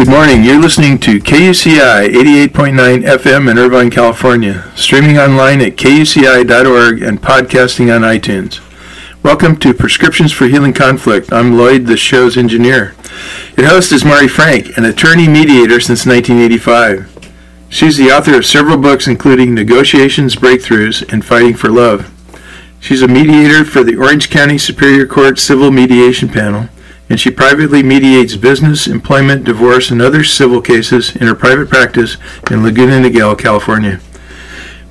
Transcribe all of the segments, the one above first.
Good morning. You're listening to KUCI 88.9 FM in Irvine, California, streaming online at KUCI.org and podcasting on iTunes. Welcome to Prescriptions for Healing Conflict. I'm Lloyd, the show's engineer. Your host is Mari Frank, an attorney mediator since 1985. She's the author of several books, including Negotiations, Breakthroughs, and Fighting for Love. She's a mediator for the Orange County Superior Court Civil Mediation Panel, and she privately mediates business, employment, divorce, and other civil cases in her private practice in Laguna Niguel, California.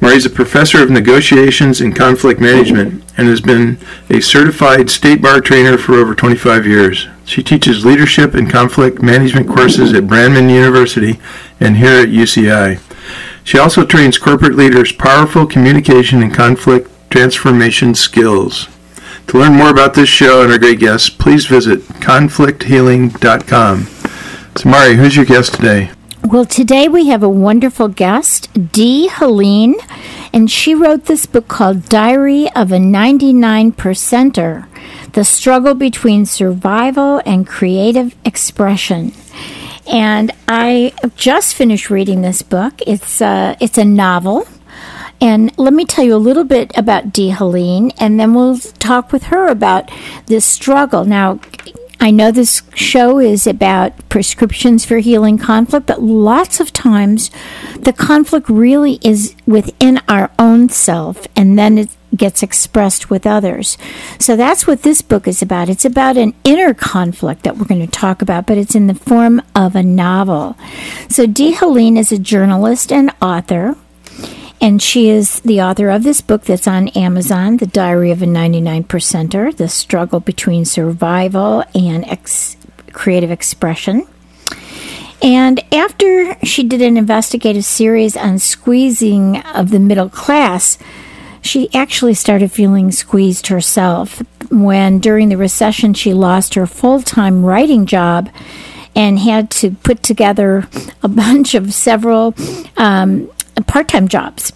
Mari is a professor of negotiations and conflict management and has been a certified state bar trainer for over 25 years. She teaches leadership and conflict management courses at Brandman University and here at UCI. She also trains corporate leaders powerful communication and conflict transformation skills. To learn more about this show and our great guests, please visit conflicthealing.com. So Mari, who's your guest today? Well, today we have a wonderful guest, Dee Hélène, and she wrote this book called Diary of a 99 Percenter, The Struggle Between Survival and Creative Expression. And I just finished reading this book. It's a novel. And let me tell you a little bit about Dee Hélène, and then we'll talk with her about this struggle. Now, I know this show is about prescriptions for healing conflict, but lots of times the conflict really is within our own self, and then it gets expressed with others. So that's what this book is about. It's about an inner conflict that we're going to talk about, but it's in the form of a novel. So Dee Hélène is a journalist and author, and she is the author of this book that's on Amazon, The Diary of a 99 Percenter, The Struggle Between Survival and Creative Expression. And after she did an investigative series on squeezing of the middle class, she actually started feeling squeezed herself when, during the recession, she lost her full-time writing job and had to put together a bunch of several part-time jobs.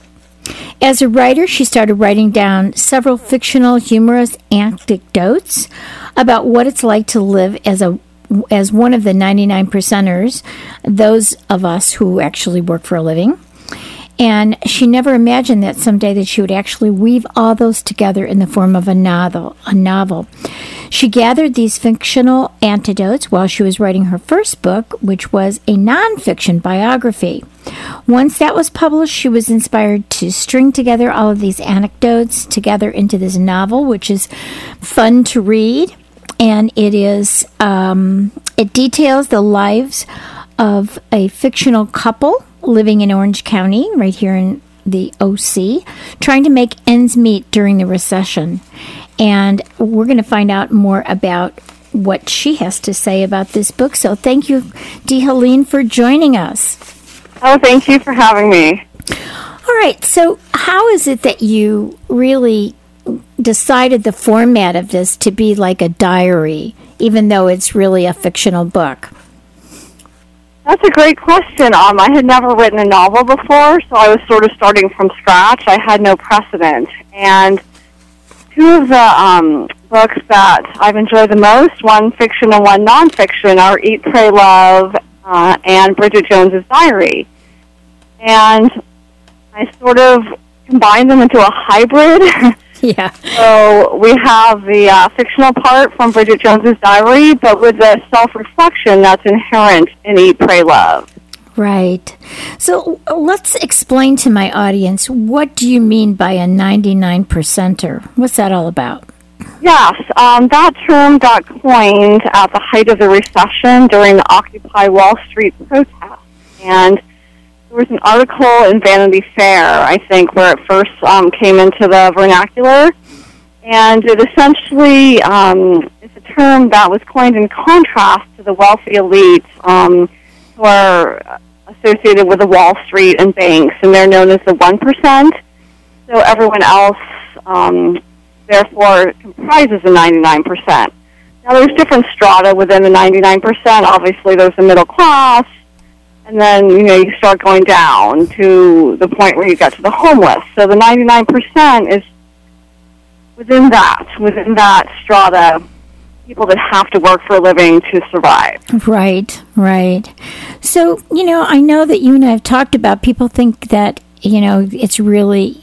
As a writer, she started writing down several fictional, humorous anecdotes about what it's like to live as one of the 99 percenters, those of us who actually work for a living. And she never imagined that someday that she would actually weave all those together in the form of a novel. She gathered these fictional anecdotes while she was writing her first book, which was a nonfiction biography. Once that was published, she was inspired to string together all of these anecdotes together into this novel, which is fun to read, and it details the lives of a fictional couple living in Orange County, right here in the OC, trying to make ends meet during the recession. And we're going to find out more about what she has to say about this book. So thank you, Dee Hélène, for joining us. Oh, thank you for having me. All right, so how is it that you really decided the format of this to be like a diary, even though it's really a fictional book? That's a great question. I had never written a novel before, so I was sort of starting from scratch. I had no precedent. And two of the books that I've enjoyed the most, one fiction and one nonfiction, are Eat, Pray, Love, and Bridget Jones's Diary. And I sort of combined them into a hybrid. Yeah. So we have the fictional part from Bridget Jones's Diary, but with the self-reflection that's inherent in Eat, Pray, Love. Right. So let's explain to my audience, what do you mean by a 99 percenter? What's that all about? Yes, that term got coined at the height of the recession during the Occupy Wall Street protest. And there was an article in Vanity Fair, I think, where it first came into the vernacular, and it essentially is a term that was coined in contrast to the wealthy elite who are associated with the Wall Street and banks, and they're known as the 1%. So everyone else, therefore, comprises the 99%. Now, there's different strata within the 99%. Obviously, there's the middle class, and then, you know, you start going down to the point where you get to the homeless. So the 99% is within that strata, people that have to work for a living to survive. Right, right. So, you know, I know that you and I have talked about people think that, you know, it's really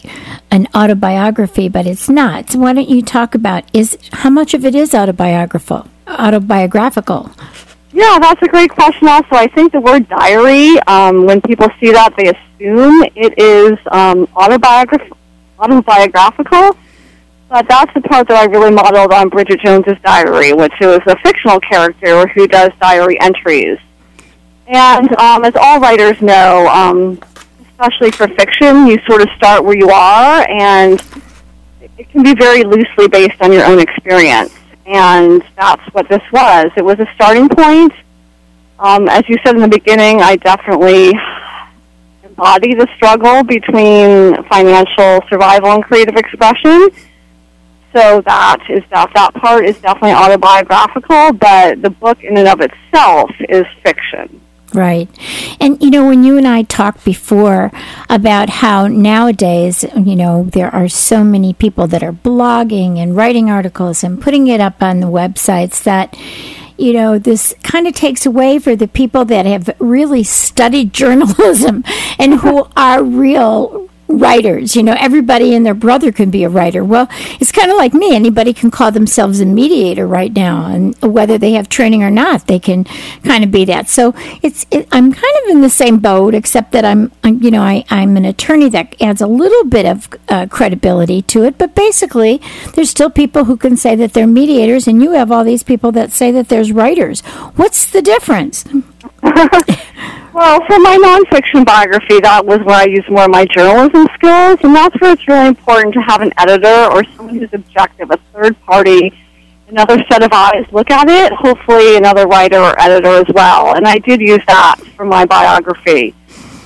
an autobiography, but it's not. So why don't you talk about how much of it is autobiographical? Yeah, that's a great question also. I think the word diary, when people see that, they assume it is autobiographical, but that's the part that I really modeled on Bridget Jones's Diary, which is a fictional character who does diary entries. And as all writers know, especially for fiction, you sort of start where you are, and it can be very loosely based on your own experience, and that's what this was. It was a starting point. As you said in the beginning, I definitely embody the struggle between financial survival and creative expression, so that part is definitely autobiographical, but the book in and of itself is fiction. Right. And, you know, when you and I talked before about how nowadays, you know, there are so many people that are blogging and writing articles and putting it up on the websites that, you know, this kind of takes away for the people that have really studied journalism and who are real writers. You know, everybody and their brother can be a writer. Well, it's kind of like me. Anybody can call themselves a mediator right now, and whether they have training or not, they can kind of be that. So I'm kind of in the same boat, except that I'm an attorney that adds a little bit of credibility to it, but basically there's still people who can say that they're mediators, and you have all these people that say that there's writers. What's the difference? Well, for my nonfiction biography, that was where I used more of my journalism skills, and that's where it's really important to have an editor or someone who's objective, a third party, another set of eyes look at it, hopefully another writer or editor as well. And I did use that for my biography.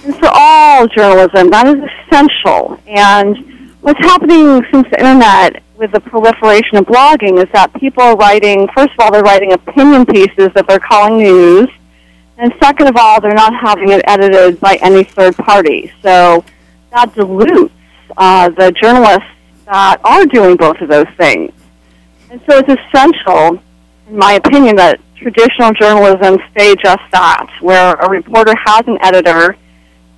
And for all journalism, that is essential. And what's happening since the Internet with the proliferation of blogging is that people are writing, first of all, they're writing opinion pieces that they're calling news. And second of all, they're not having it edited by any third party. So that dilutes the journalists that are doing both of those things. And so it's essential, in my opinion, that traditional journalism stay just that, where a reporter has an editor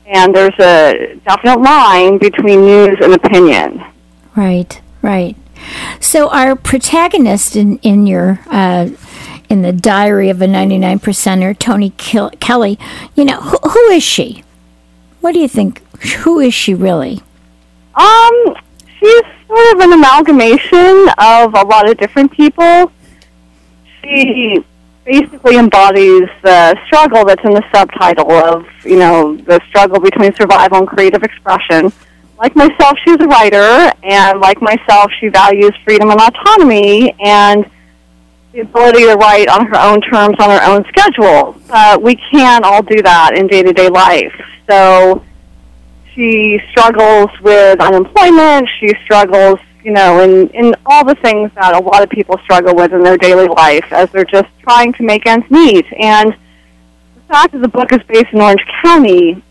and there's a definite line between news and opinion. Right, right. So our protagonist in your... in the Diary of a 99 Percenter, Toni Kelly, you know, who is she? What do you think? Who is she really? She's sort of an amalgamation of a lot of different people. She basically embodies the struggle that's in the subtitle of, you know, the struggle between survival and creative expression. Like myself, she's a writer, and like myself, she values freedom and autonomy, and the ability to write on her own terms, on her own schedule. We can all do that in day-to-day life. So she struggles with unemployment. She struggles, you know, in all the things that a lot of people struggle with in their daily life as they're just trying to make ends meet. And the fact that the book is based in Orange County,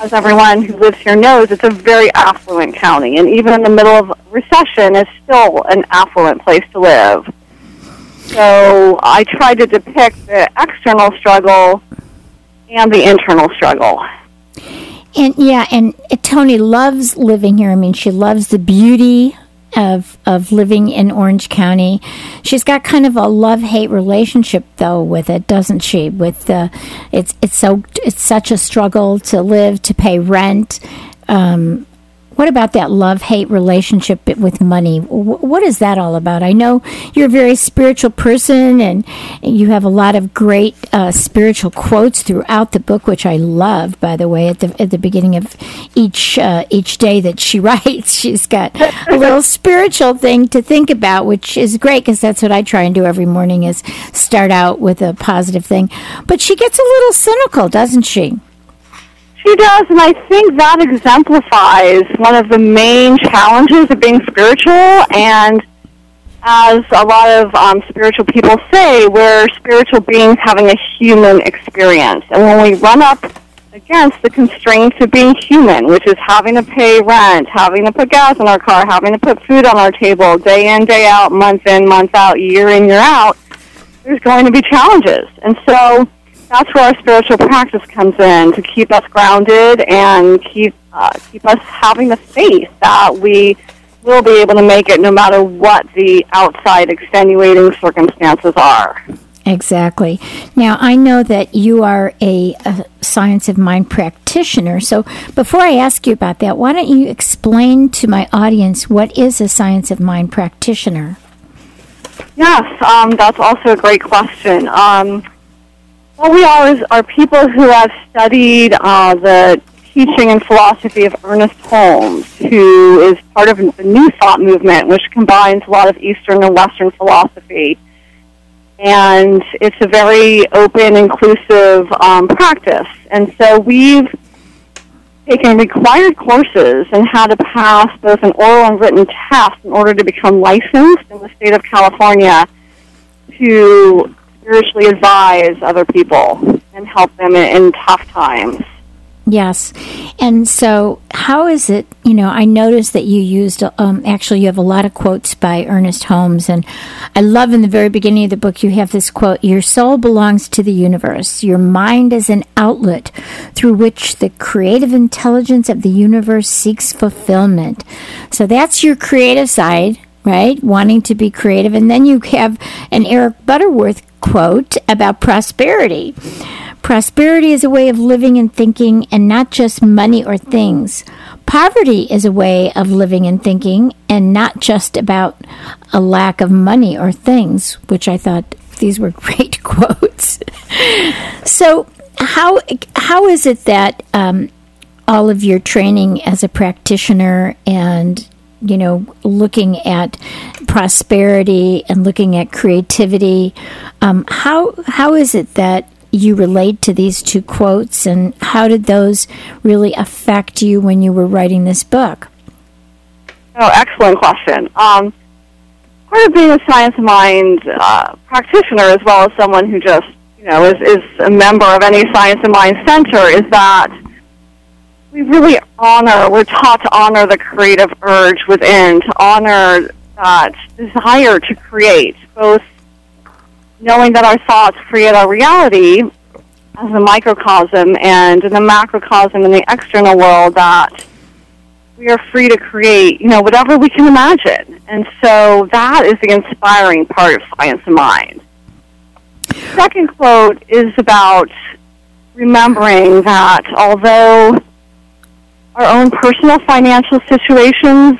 as everyone who lives here knows, it's a very affluent county. And even in the middle of recession, it's still an affluent place to live. So I tried to depict the external struggle and the internal struggle. And yeah, and Toni loves living here. I mean, she loves the beauty of living in Orange County. She's got kind of a love-hate relationship though with it, doesn't she? With the it's such a struggle to live, to pay rent. What about that love-hate relationship with money? What is that all about? I know you're a very spiritual person, and you have a lot of great spiritual quotes throughout the book, which I love, by the way, at the beginning of each day that she writes. She's got a little spiritual thing to think about, which is great, because that's what I try and do every morning, is start out with a positive thing. But she gets a little cynical, doesn't she? She does, and I think that exemplifies one of the main challenges of being spiritual. And as a lot of spiritual people say, we're spiritual beings having a human experience. And when we run up against the constraints of being human, which is having to pay rent, having to put gas in our car, having to put food on our table, day in, day out, month in, month out, year in, year out, there's going to be challenges. And so that's where our spiritual practice comes in, to keep us grounded and keep us having the faith that we will be able to make it no matter what the outside extenuating circumstances are. Exactly. Now, I know that you are a Science of Mind practitioner, so before I ask you about that, why don't you explain to my audience what is a Science of Mind practitioner? Yes, that's also a great question. Well, we are people who have studied the teaching and philosophy of Ernest Holmes, who is part of the New Thought movement, which combines a lot of Eastern and Western philosophy. And it's a very open, inclusive practice. And so we've taken required courses on how to pass both an oral and written test in order to become licensed in the state of California to spiritually advise other people and help them in tough times. Yes. And so how is it, you know, I noticed that you used, actually you have a lot of quotes by Ernest Holmes, and I love in the very beginning of the book you have this quote, "Your soul belongs to the universe. Your mind is an outlet through which the creative intelligence of the universe seeks fulfillment." So that's your creative side, right? Wanting to be creative. And then you have an Eric Butterworth quote about prosperity. "Prosperity is a way of living and thinking, and not just money or things. Poverty is a way of living and thinking, and not just about a lack of money or things," which I thought these were great quotes. So how is it that all of your training as a practitioner and, you know, looking at prosperity and looking at creativity, how is it that you relate to these two quotes, and how did those really affect you when you were writing this book? Oh, excellent question. Part of being a Science of Mind practitioner, as well as someone who just, you know, is a member of any Science of Mind center, is that we really we're taught to honor the creative urge within, to honor that desire to create, both knowing that our thoughts create our reality as a microcosm, and in the macrocosm in the external world that we are free to create, you know, whatever we can imagine. And so that is the inspiring part of Science of Mind. The second quote is about remembering that although our own personal financial situations,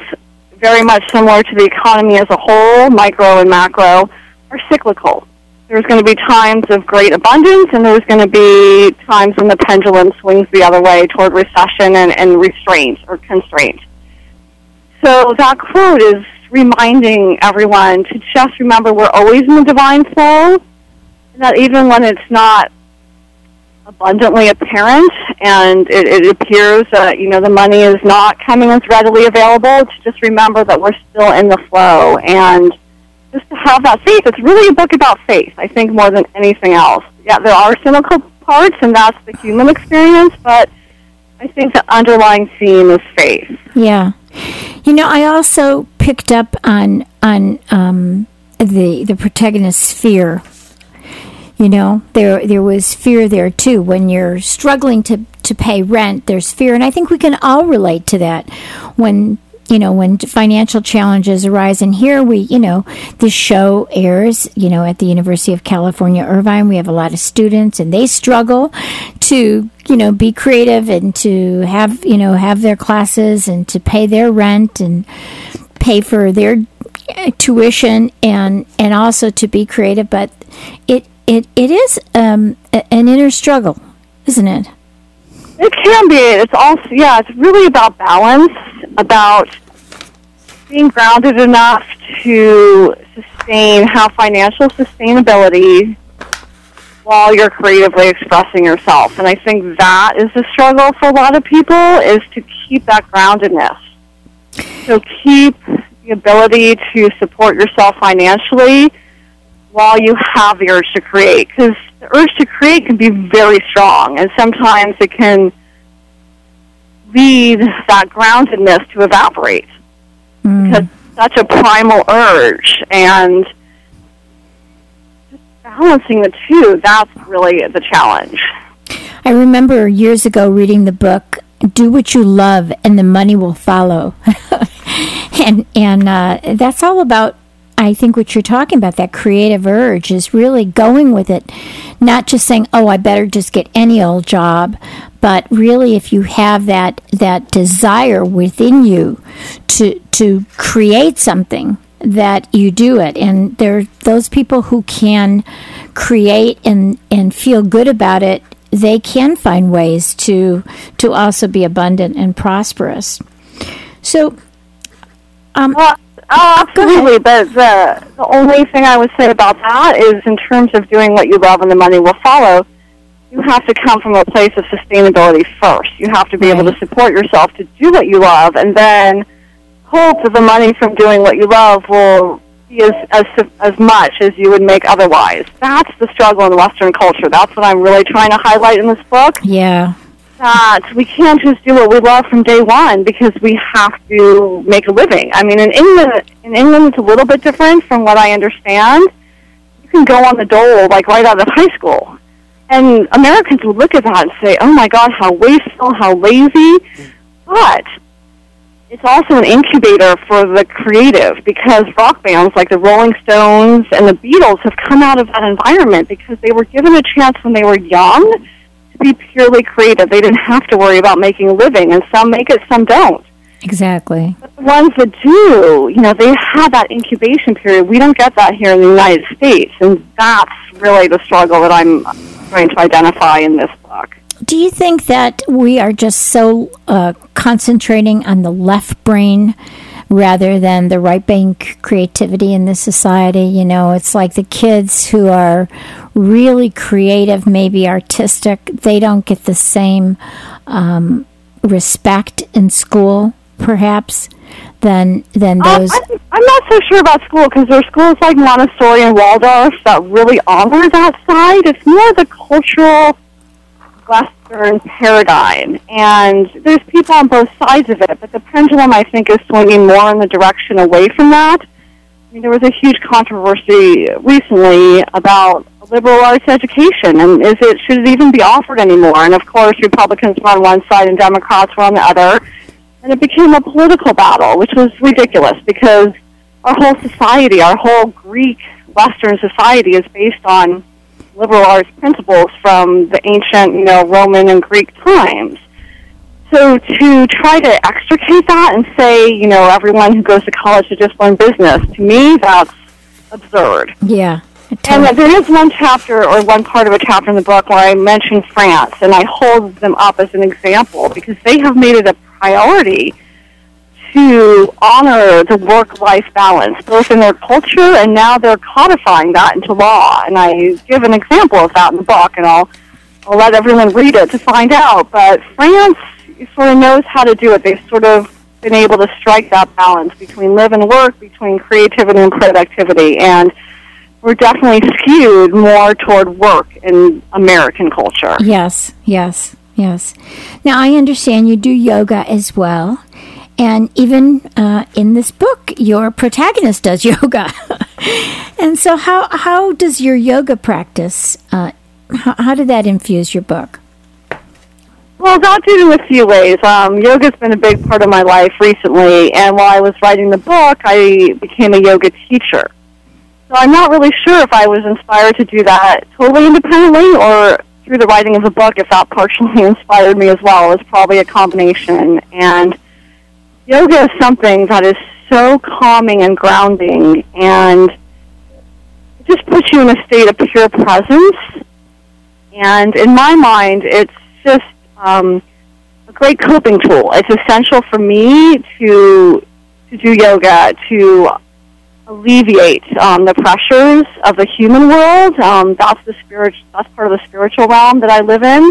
very much similar to the economy as a whole, micro and macro, are cyclical. There's going to be times of great abundance, and there's going to be times when the pendulum swings the other way toward recession and restraint or constraint. So that quote is reminding everyone to just remember we're always in the divine flow, and that even when it's not abundantly apparent and it appears that, you know, the money is not coming as readily available, to just remember that we're still in the flow, and just to have that faith. It's really a book about faith, I think, more than anything else. Yeah, there are cynical parts, and that's the human experience, but I think the underlying theme is faith. Yeah. You know, I also picked up on the protagonist's fear. You know, there was fear there, too. When you're struggling to pay rent, there's fear, and I think we can all relate to that. When you know, when financial challenges arise. And here we, you know, this show airs, you know, at the University of California, Irvine. We have a lot of students, and they struggle to, you know, be creative and to have, you know, have their classes and to pay their rent and pay for their tuition and also to be creative. But it is an inner struggle, isn't it? It can be. It's also, yeah, it's really about balance, about being grounded enough to sustain, have financial sustainability while you're creatively expressing yourself. And I think that is the struggle for a lot of people, is to keep that groundedness. So keep the ability to support yourself financially while you have the urge to create, because the urge to create can be very strong, and sometimes it can lead that groundedness to evaporate, because it's such a primal urge, and just balancing the two, that's really the challenge. I remember years ago reading the book, Do What You Love and the Money Will Follow, and that's all about, I think, what you're talking about, that creative urge is really going with it, not just saying, oh, I better just get any old job, but really if you have that desire within you to create something, that you do it. And there are those people who can create and feel good about it. They can find ways to also be abundant and prosperous. So, Oh, absolutely, but the only thing I would say about that is, in terms of doing what you love and the money will follow, you have to come from a place of sustainability first. You have to be able to support yourself to do what you love, and then hope that the money from doing what you love will be as much as you would make otherwise. That's the struggle in Western culture. That's what I'm really trying to highlight in this book. Yeah. That we can't just do what we love from day one, because we have to make a living. I mean, in England, it's a little bit different from what I understand. You can go on the dole, like, right out of high school. And Americans will look at that and say, oh, my God, how wasteful, how lazy. But it's also an incubator for the creative, because rock bands like the Rolling Stones and the Beatles have come out of that environment because they were given a chance when they were young be purely creative. They didn't have to worry about making a living, and some make it, some don't. Exactly. But the ones that do, you know, they have that incubation period. We don't get that here in the United States, and that's really the struggle that I'm trying to identify in this book. Do you think that we are just so concentrating on the left brain rather than the right brain creativity in this society? You know, it's like the kids who are really creative, maybe artistic, they don't get the same respect in school, perhaps, than those. I'm not so sure about school, because there are schools like Montessori and Waldorf that really honor that side. It's more the cultural Western paradigm, and there's people on both sides of it, but the pendulum, I think, is swinging more in the direction away from that. I mean, there was a huge controversy recently about liberal arts education, and should it even be offered anymore? And of course, Republicans were on one side and Democrats were on the other, and it became a political battle, which was ridiculous, because our whole society, our whole Greek Western society, is based on liberal arts principles from the ancient, you know, Roman and Greek times. So to try to extricate that and say, you know, everyone who goes to college should just learn business, to me, that's absurd. Yeah. And there is one chapter, or one part of a chapter in the book, where I mention France, and I hold them up as an example, because they have made it a priority to honor the work-life balance, both in their culture, and now they're codifying that into law. And I give an example of that in the book, and I'll let everyone read it to find out. But France sort of knows how to do it. They've sort of been able to strike that balance between live and work, between creativity and productivity. And we're definitely skewed more toward work in American culture. Yes, yes, yes. Now, I understand you do yoga as well. And even in this book, your protagonist does yoga. And so how does your yoga practice, how did that infuse your book? Well, God did it in a few ways. Yoga's been a big part of my life recently, and while I was writing the book, I became a yoga teacher. So I'm not really sure if I was inspired to do that totally independently or through the writing of the book, if that partially inspired me as well. It was probably a combination. And yoga is something that is so calming and grounding, and it just puts you in a state of pure presence. And in my mind, it's just a great coping tool. It's essential for me to do yoga, to alleviate the pressures of the human world. That's part of the spiritual realm that I live in,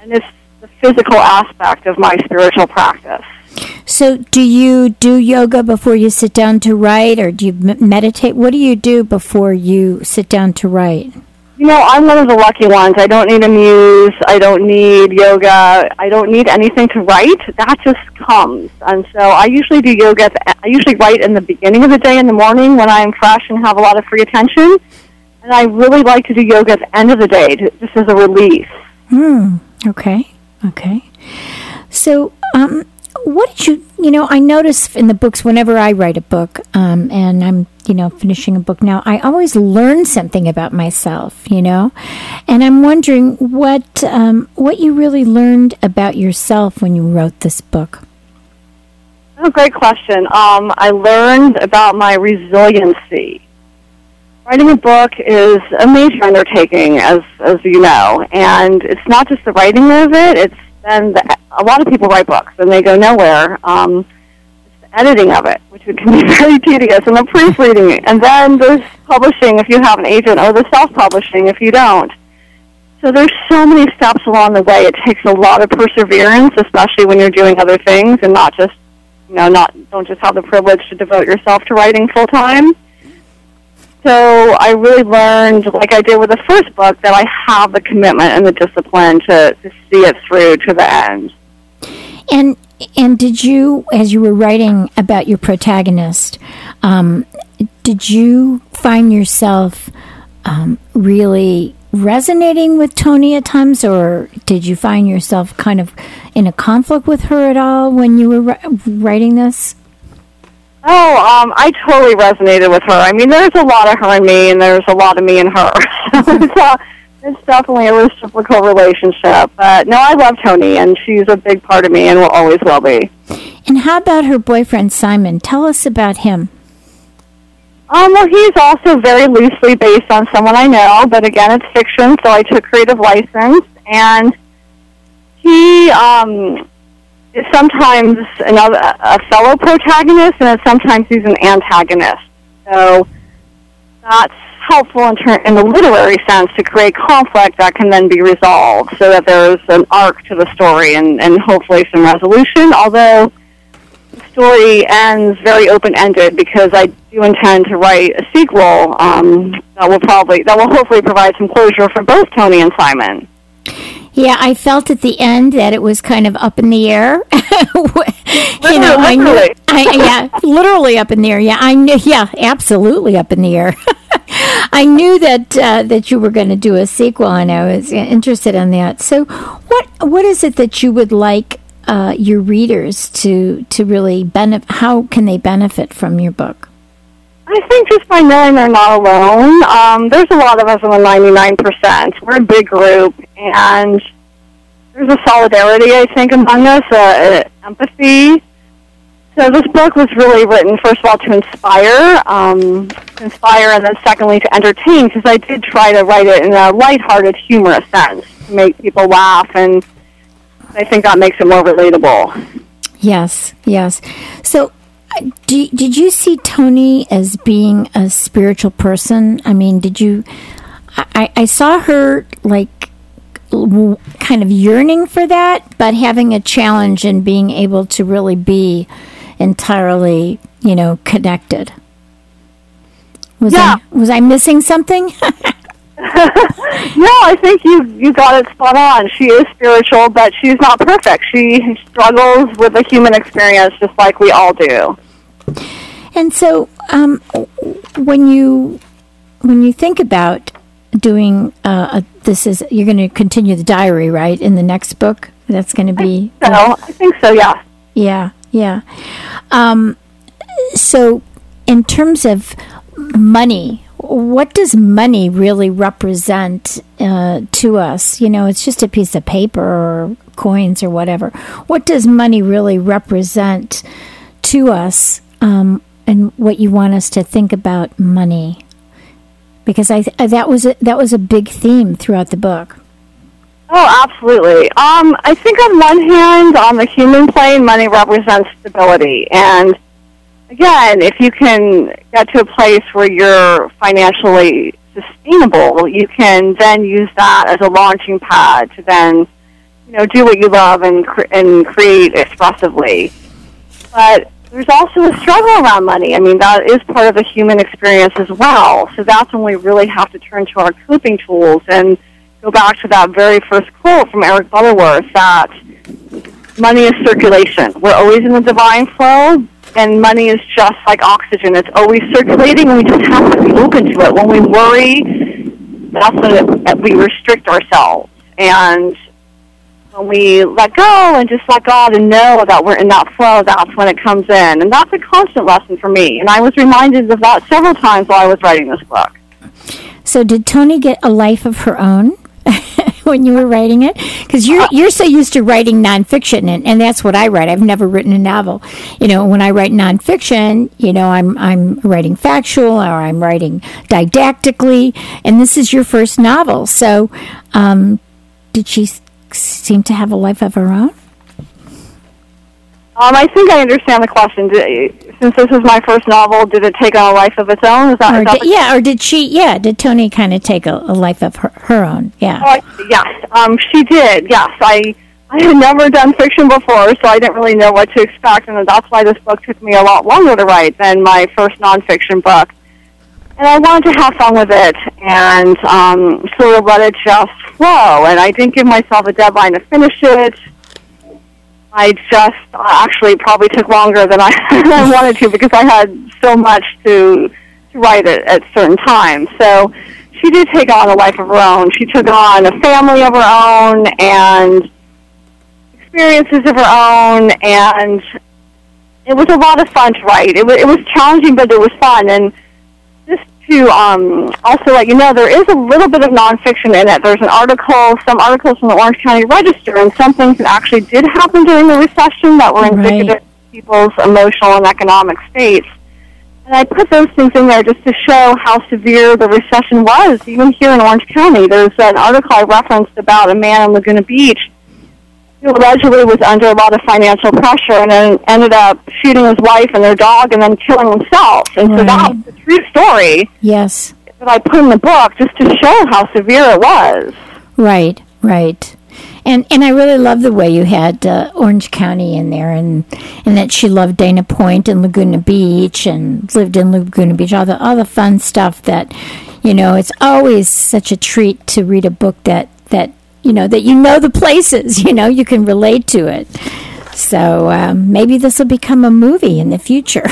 and it's the physical aspect of my spiritual practice. So do you do yoga before you sit down to write, or do you meditate? What do you do before you sit down to write? You know, I'm one of the lucky ones. I don't need a muse. I don't need yoga. I don't need anything to write. That just comes. And so I usually do yoga. I usually write in the beginning of the day in the morning when I am fresh and have a lot of free attention. And I really like to do yoga at the end of the day, just as a release. Okay. So, what did you know, I notice in the books, whenever I write a book, and I'm, finishing a book now, I always learn something about myself, and I'm wondering what you really learned about yourself when you wrote this book. Oh, great question. I learned about my resiliency. Writing a book is a major undertaking, as you know, and it's not just the writing of it, and a lot of people write books, and they go nowhere. It's the editing of it, which can be very tedious, and the proofreading. And then there's publishing if you have an agent, or the self-publishing if you don't. So there's so many steps along the way. It takes a lot of perseverance, especially when you're doing other things, and not just, don't just have the privilege to devote yourself to writing full-time. So I really learned, like I did with the first book, that I have the commitment and the discipline to see it through to the end. And did you, as you were writing about your protagonist, did you find yourself really resonating with Toni at times, or did you find yourself kind of in a conflict with her at all when you were writing this? Oh, I totally resonated with her. I mean, there's a lot of her in me, and there's a lot of me in her. So it's definitely a reciprocal relationship. But no, I love Toni, and she's a big part of me and will always will be. And how about her boyfriend, Simon? Tell us about him. Well, he's also very loosely based on someone I know, but again, it's fiction, so I took creative license. And he... It's sometimes a fellow protagonist, and sometimes he's an antagonist. So that's helpful in the literary sense to create conflict that can then be resolved so that there's an arc to the story and hopefully some resolution, although the story ends very open-ended because I do intend to write a sequel that will hopefully provide some closure for both Toni and Simon. Yeah, I felt at the end that it was kind of up in the air. Literally up in the air. Yeah, I knew. Yeah, absolutely up in the air. I knew that you were going to do a sequel, and I was interested in that. So, what is it that you would like your readers to really benefit? How can they benefit from your book? I think just by knowing they're not alone. There's a lot of us in the 99%. We're a big group, and there's a solidarity, I think, among us, empathy. So this book was really written, first of all, to inspire, and then secondly, to entertain, because I did try to write it in a lighthearted, humorous sense to make people laugh, and I think that makes it more relatable. Yes. So... Did you see Toni as being a spiritual person? I mean, did you... I saw her, kind of yearning for that, but having a challenge in being able to really be entirely, connected. Was I missing something? No, I think you got it spot on. She is spiritual, but she's not perfect. She struggles with the human experience just like we all do. And so, when you think about doing this is, you're going to continue the diary, right, in the next book? That's going to be... I think so, yeah. Yeah, yeah. So in terms of money, what does money really represent to us? You know, it's just a piece of paper or coins or whatever. What does money really represent to us, and what you want us to think about money? Because that was a big theme throughout the book. Oh, absolutely. I think on one hand, on the human plane, money represents stability. And again, if you can get to a place where you're financially sustainable, you can then use that as a launching pad to then, you know, do what you love and create expressively. But there's also a struggle around money. I mean, that is part of the human experience as well. So that's when we really have to turn to our coping tools and go back to that very first quote from Eric Butterworth that money is circulation. We're always in the divine flow, and money is just like oxygen. It's always circulating, and we just have to be open to it. When we worry, that's when we restrict ourselves. And when we let go and just let God and know that we're in that flow, that's when it comes in. And that's a constant lesson for me. And I was reminded of that several times while I was writing this book. So did Toni get a life of her own when you were writing it? Because you're so used to writing nonfiction, and that's what I write. I've never written a novel. You know, when I write nonfiction, you know, I'm writing factual, or I'm writing didactically, and this is your first novel. So did she seem to have a life of her own? I think I understand the question. Since this is my first novel, did it take on a life of its own? Did Toni kind of take a life of her own? Yeah. Yes, she did, yes. I had never done fiction before, so I didn't really know what to expect, and that's why this book took me a lot longer to write than my first nonfiction book. And I wanted to have fun with it and sort of let it just flow. And I didn't give myself a deadline to finish it. I just actually probably took longer than I wanted to because I had so much to write at certain times. So she did take on a life of her own. She took on a family of her own and experiences of her own. And it was a lot of fun to write. It was challenging, but it was fun. And to also let you know, there is a little bit of nonfiction in it. There's an article, some articles from the Orange County Register, and some things that actually did happen during the recession that were indicative of people's emotional and economic states. And I put those things in there just to show how severe the recession was, even here in Orange County. There's an article I referenced about a man in Laguna Beach who allegedly was under a lot of financial pressure and then ended up shooting his wife and their dog and then killing himself. And right. So that's the true story. Yes. That I put in the book just to show how severe it was. Right, right. And I really love the way you had Orange County in there, and that she loved Dana Point and Laguna Beach and lived in Laguna Beach, all the fun stuff that, you know, it's always such a treat to read a book that the places, you know, you can relate to it. So maybe this will become a movie in the future.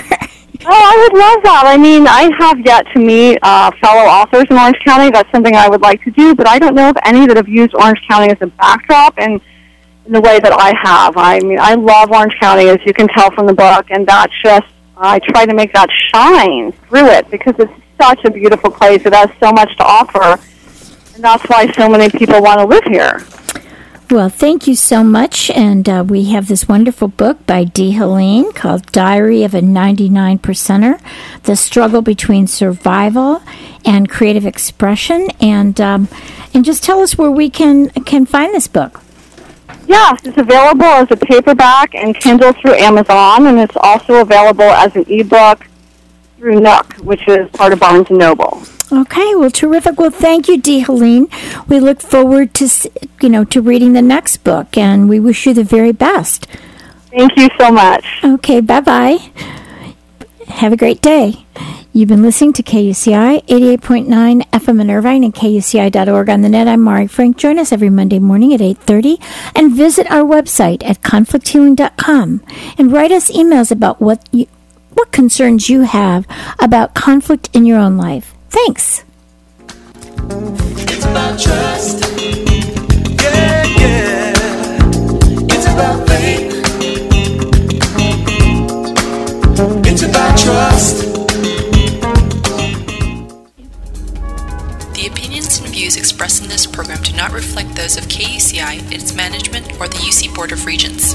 I would love that. I mean, I have yet to meet fellow authors in Orange County. That's something I would like to do, but I don't know of any that have used Orange County as a backdrop in the way that I have. I mean, I love Orange County, as you can tell from the book, and that's just, I try to make that shine through it because it's such a beautiful place. It has so much to offer. And that's why so many people want to live here. Well, thank you so much. And we have this wonderful book by Dee Hélène called Diary of a 99 Percenter, The Struggle Between Survival and Creative Expression. And just tell us where we can find this book. Yes, it's available as a paperback and Kindle through Amazon. And it's also available as an ebook through Nook, which is part of Barnes & Noble. Okay, well, terrific. Well, thank you, Dee Hélène. We look forward to reading the next book, and we wish you the very best. Thank you so much. Okay, bye-bye. Have a great day. You've been listening to KUCI 88.9 FM in Irvine and KUCI.org on the net. I'm Mari Frank. Join us every Monday morning at 8:30 and visit our website at conflicthealing.com and write us emails about what concerns you have about conflict in your own life. Thanks. about trust. Yeah, yeah. It's about faith. It's about trust. The opinions and views expressed in this program do not reflect those of KUCI, its management, or the UC Board of Regents.